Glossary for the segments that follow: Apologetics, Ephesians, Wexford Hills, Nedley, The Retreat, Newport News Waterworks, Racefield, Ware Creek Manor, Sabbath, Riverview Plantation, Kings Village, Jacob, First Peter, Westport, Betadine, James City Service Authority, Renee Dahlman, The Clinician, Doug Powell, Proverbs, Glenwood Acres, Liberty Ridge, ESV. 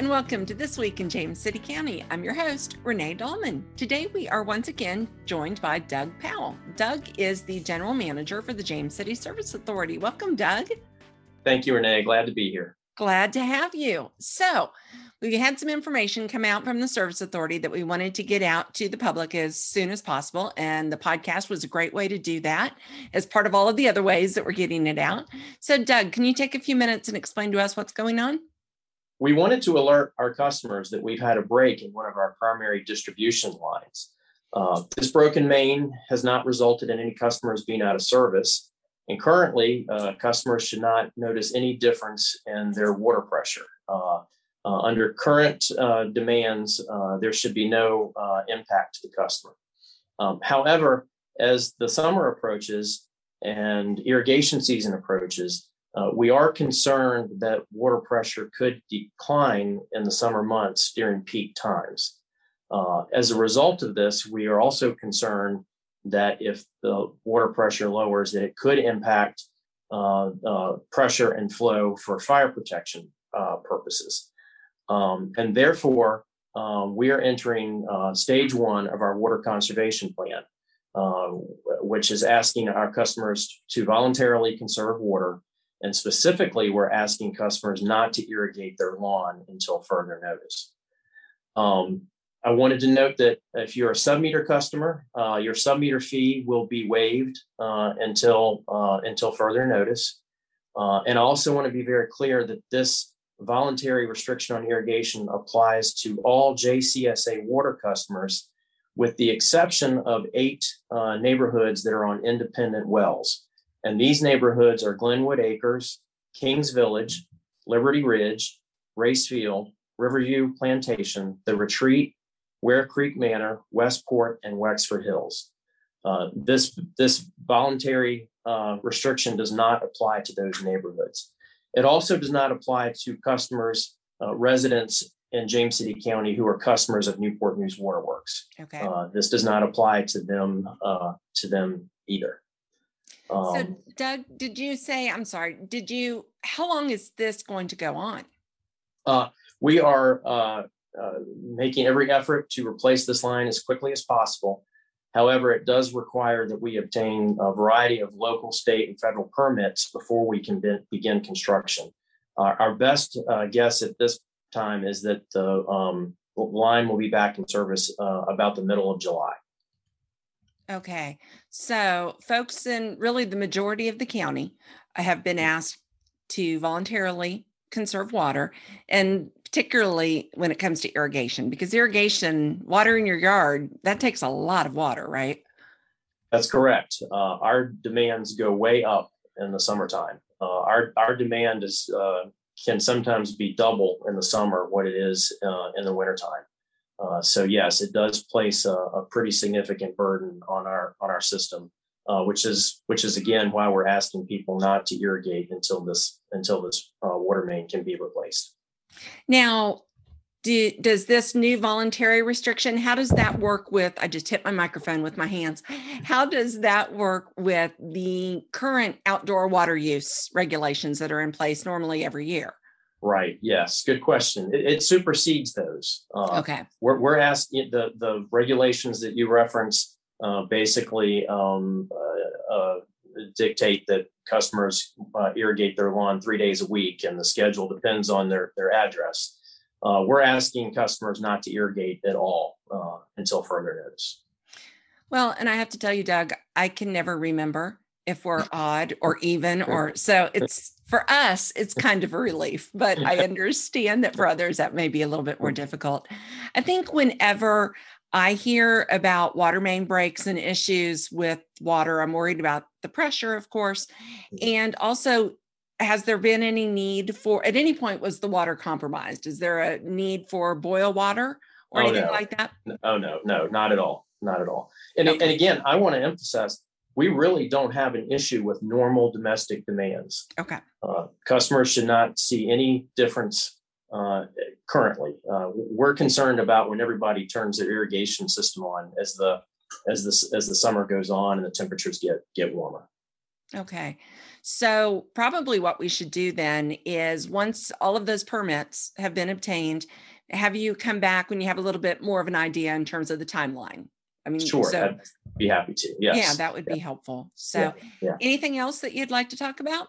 and welcome to This Week in James City County. I'm your host, Renee Dahlman. Today we are once again joined by Doug Powell. Doug is the General Manager for the James City Service Authority. Welcome, Doug. Thank you, Renee. Glad to be here. Glad to have you. So we had some information come out from the Service Authority that we wanted to get out to the public as soon as possible, and the podcast was a great way to do that as part of all of the other ways that we're getting it out. So Doug, can you take a few minutes and explain to us what's going on? We wanted to alert our customers that we've had a break in one of our primary distribution lines. This broken main has not resulted in any customers being out of service. And currently, customers should not notice any difference in their water pressure. Under current demands, there should be no impact to the customer. However, as the summer approaches and irrigation season approaches, we are concerned that water pressure could decline in the summer months during peak times. As a result of this, we are also concerned that if the water pressure lowers, that it could impact pressure and flow for fire protection purposes. And therefore, we are entering stage one of our water conservation plan, which is asking our customers to voluntarily conserve water. And specifically, we're asking customers not to irrigate their lawn until further notice. I wanted to note that if you're a sub-meter customer, your sub-meter fee will be waived until further notice. And I also want to be very clear that this voluntary restriction on irrigation applies to all JCSA water customers, with the exception of 8 neighborhoods that are on independent wells. And these neighborhoods are Glenwood Acres, Kings Village, Liberty Ridge, Racefield, Riverview Plantation, The Retreat, Ware Creek Manor, Westport, and Wexford Hills. This voluntary restriction does not apply to those neighborhoods. It also does not apply to customers, residents in James City County who are customers of Newport News Waterworks. Okay. This does not apply to them either. So, Doug, did you say? I'm sorry. How long is this going to go on? We are making every effort to replace this line as quickly as possible. However, it does require that we obtain a variety of local, state, and federal permits before we can begin construction. Our best guess at this time is that the line will be back in service about the middle of July. Okay, so folks in really the majority of the county have been asked to voluntarily conserve water, and particularly when it comes to irrigation, because irrigation, water in your yard, that takes a lot of water, right? That's correct. Our demands go way up in the summertime. Our demand is can sometimes be double in the summer what it is in the wintertime. So yes, it does place a pretty significant burden on our system, which is again why we're asking people not to irrigate until this water main can be replaced. Now, does this new voluntary restriction, how does that work with? I just hit my microphone with my hands. How does that work with the current outdoor water use regulations that are in place normally every year? Right. Yes. Good question. It supersedes those. Okay. We're asking the regulations that you referenced basically dictate that customers irrigate their lawn 3 days a week, and the schedule depends on their address. We're asking customers not to irrigate at all until further notice. Well, and I have to tell you, Doug, I can never remember if we're odd or even, or so it's for us, it's kind of a relief, but I understand that for others, that may be a little bit more difficult. I think whenever I hear about water main breaks and issues with water, I'm worried about the pressure, of course. And also, has there been any need for, at any point, was the water compromised? Is there a need for boil water or anything like that? Oh, no, not at all. Not at all. And again, I want to emphasize, we really don't have an issue with normal domestic demands. Okay. Customers should not see any difference currently. We're concerned about when everybody turns their irrigation system on as the summer goes on and the temperatures get warmer. Okay. So probably what we should do then is once all of those permits have been obtained, have you come back when you have a little bit more of an idea in terms of the timeline? I mean, sure, so, I'd be happy to. Yes. Yeah, that would be helpful. So anything else that you'd like to talk about?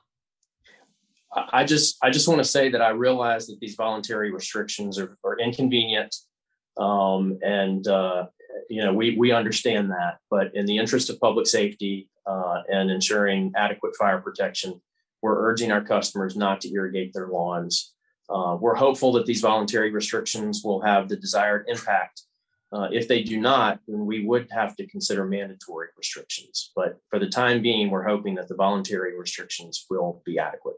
I just want to say that I realize that these voluntary restrictions are inconvenient. We understand that, but in the interest of public safety and ensuring adequate fire protection, we're urging our customers not to irrigate their lawns. We're hopeful that these voluntary restrictions will have the desired impact. If they do not, then we would have to consider mandatory restrictions. But for the time being, we're hoping that the voluntary restrictions will be adequate.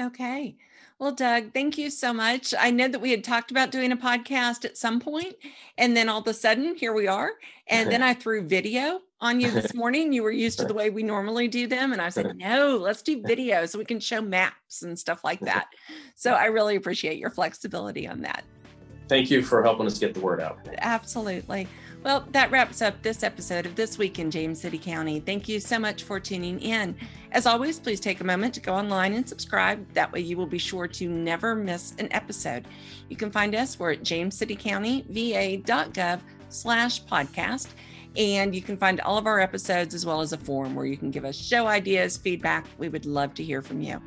Okay. Well, Doug, thank you so much. I know that we had talked about doing a podcast at some point, and then all of a sudden, here we are. And then I threw video on you this morning. You were used to the way we normally do them. And I said, no, let's do video so we can show maps and stuff like that. So I really appreciate your flexibility on that. Thank you for helping us get the word out. Absolutely. Well, that wraps up this episode of This Week in James City County. Thank you so much for tuning in. As always, please take a moment to go online and subscribe. That way you will be sure to never miss an episode. You can find us. We're at jamescitycountyva.gov/podcast. And you can find all of our episodes as well as a form where you can give us show ideas, feedback. We would love to hear from you.